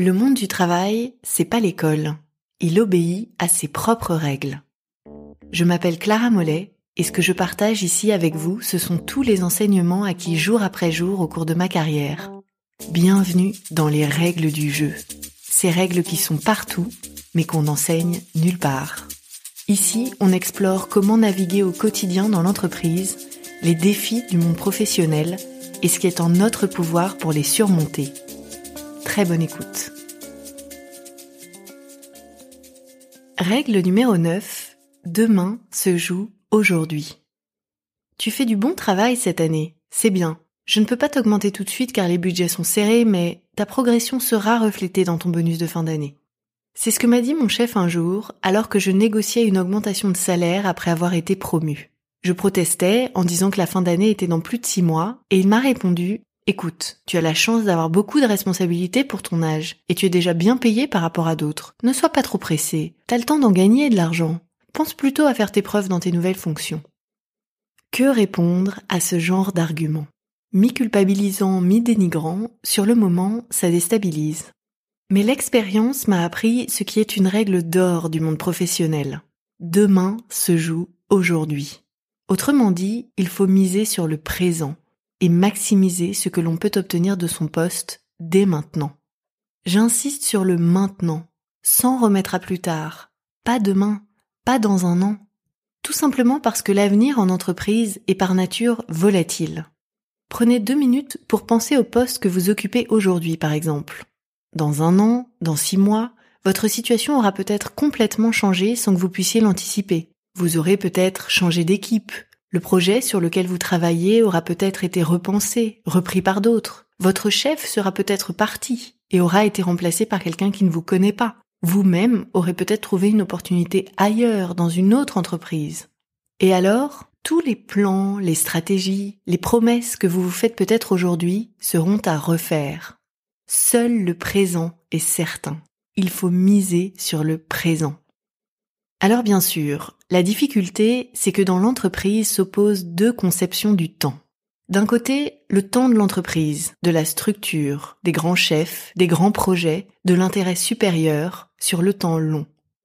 Le monde du travail, c'est pas l'école. Il obéit à ses propres règles. Je m'appelle Clara Mollet et ce que je partage ici avec vous, ce sont tous les enseignements acquis jour après jour au cours de ma carrière. Bienvenue dans les règles du jeu. Ces règles qui sont partout, mais qu'on n'enseigne nulle part. Ici, on explore comment naviguer au quotidien dans l'entreprise, les défis du monde professionnel et ce qui est en notre pouvoir pour les surmonter. Très bonne écoute. Règle numéro 9. Demain se joue aujourd'hui. Tu fais du bon travail cette année, c'est bien. Je ne peux pas t'augmenter tout de suite car les budgets sont serrés, mais ta progression sera reflétée dans ton bonus de fin d'année. C'est ce que m'a dit mon chef un jour, alors que je négociais une augmentation de salaire après avoir été promue. Je protestais en disant que la fin d'année était dans plus de 6 mois, et il m'a répondu « Écoute, tu as la chance d'avoir beaucoup de responsabilités pour ton âge, et tu es déjà bien payé par rapport à d'autres. Ne sois pas trop pressé, t'as le temps d'en gagner de l'argent. Pense plutôt à faire tes preuves dans tes nouvelles fonctions. » Que répondre à ce genre d'argument? Mi-culpabilisant, mi-dénigrant, sur le moment, ça déstabilise. Mais l'expérience m'a appris ce qui est une règle d'or du monde professionnel. Demain se joue aujourd'hui. Autrement dit, il faut miser sur le présent et maximiser ce que l'on peut obtenir de son poste dès maintenant. J'insiste sur le maintenant, sans remettre à plus tard. Pas demain, pas dans 1 an. Tout simplement parce que l'avenir en entreprise est par nature volatile. Prenez 2 minutes pour penser au poste que vous occupez aujourd'hui, par exemple. Dans 1 an, dans 6 mois, votre situation aura peut-être complètement changé sans que vous puissiez l'anticiper. Vous aurez peut-être changé d'équipe. Le projet sur lequel vous travaillez aura peut-être été repensé, repris par d'autres. Votre chef sera peut-être parti et aura été remplacé par quelqu'un qui ne vous connaît pas. Vous-même aurez peut-être trouvé une opportunité ailleurs, dans une autre entreprise. Et alors, tous les plans, les stratégies, les promesses que vous vous faites peut-être aujourd'hui seront à refaire. Seul le présent est certain. Il faut miser sur le présent. Alors bien sûr, la difficulté, c'est que dans l'entreprise s'opposent 2 conceptions du temps. D'un côté, le temps de l'entreprise, de la structure, des grands chefs, des grands projets, de l'intérêt supérieur sur le temps long.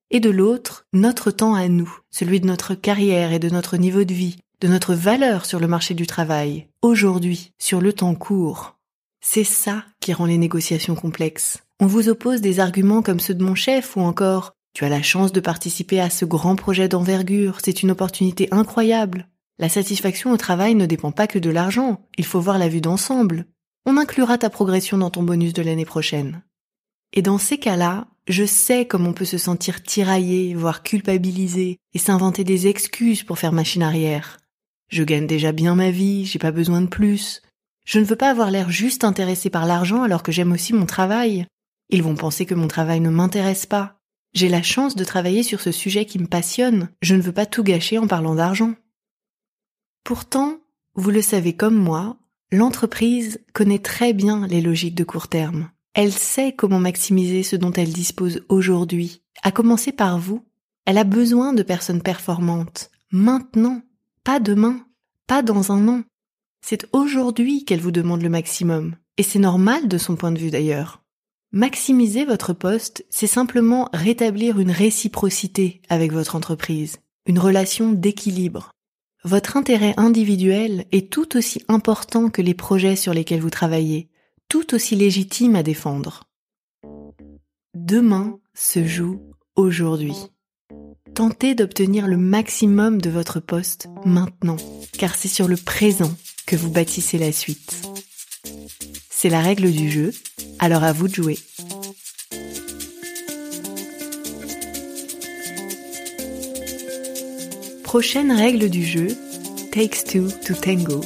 Et de l'autre, notre temps à nous, celui de notre carrière et de notre niveau de vie, de notre valeur sur le marché du travail, aujourd'hui, sur le temps court. C'est ça qui rend les négociations complexes. On vous oppose des arguments comme ceux de mon chef ou encore « Tu as la chance de participer à ce grand projet d'envergure, c'est une opportunité incroyable. La satisfaction au travail ne dépend pas que de l'argent, il faut voir la vue d'ensemble. On inclura ta progression dans ton bonus de l'année prochaine. » Et dans ces cas-là, je sais comment on peut se sentir tiraillé, voire culpabilisé et s'inventer des excuses pour faire machine arrière. « Je gagne déjà bien ma vie, j'ai pas besoin de plus. » Je ne veux pas avoir l'air juste intéressé par l'argent alors que j'aime aussi mon travail. Ils vont penser que mon travail ne m'intéresse pas. J'ai la chance de travailler sur ce sujet qui me passionne. Je ne veux pas tout gâcher en parlant d'argent. Pourtant, vous le savez comme moi, l'entreprise connaît très bien les logiques de court terme. Elle sait comment maximiser ce dont elle dispose aujourd'hui, à commencer par vous. Elle a besoin de personnes performantes, maintenant, pas demain, pas dans 1 an. C'est aujourd'hui qu'elle vous demande le maximum, et c'est normal de son point de vue d'ailleurs. Maximiser votre poste, c'est simplement rétablir une réciprocité avec votre entreprise, une relation d'équilibre. Votre intérêt individuel est tout aussi important que les projets sur lesquels vous travaillez, tout aussi légitime à défendre. Demain se joue aujourd'hui. Tentez d'obtenir le maximum de votre poste maintenant, car c'est sur le présent que vous bâtissez la suite. C'est la règle du jeu, alors à vous de jouer. Prochaine règle du jeu, Takes two to tango.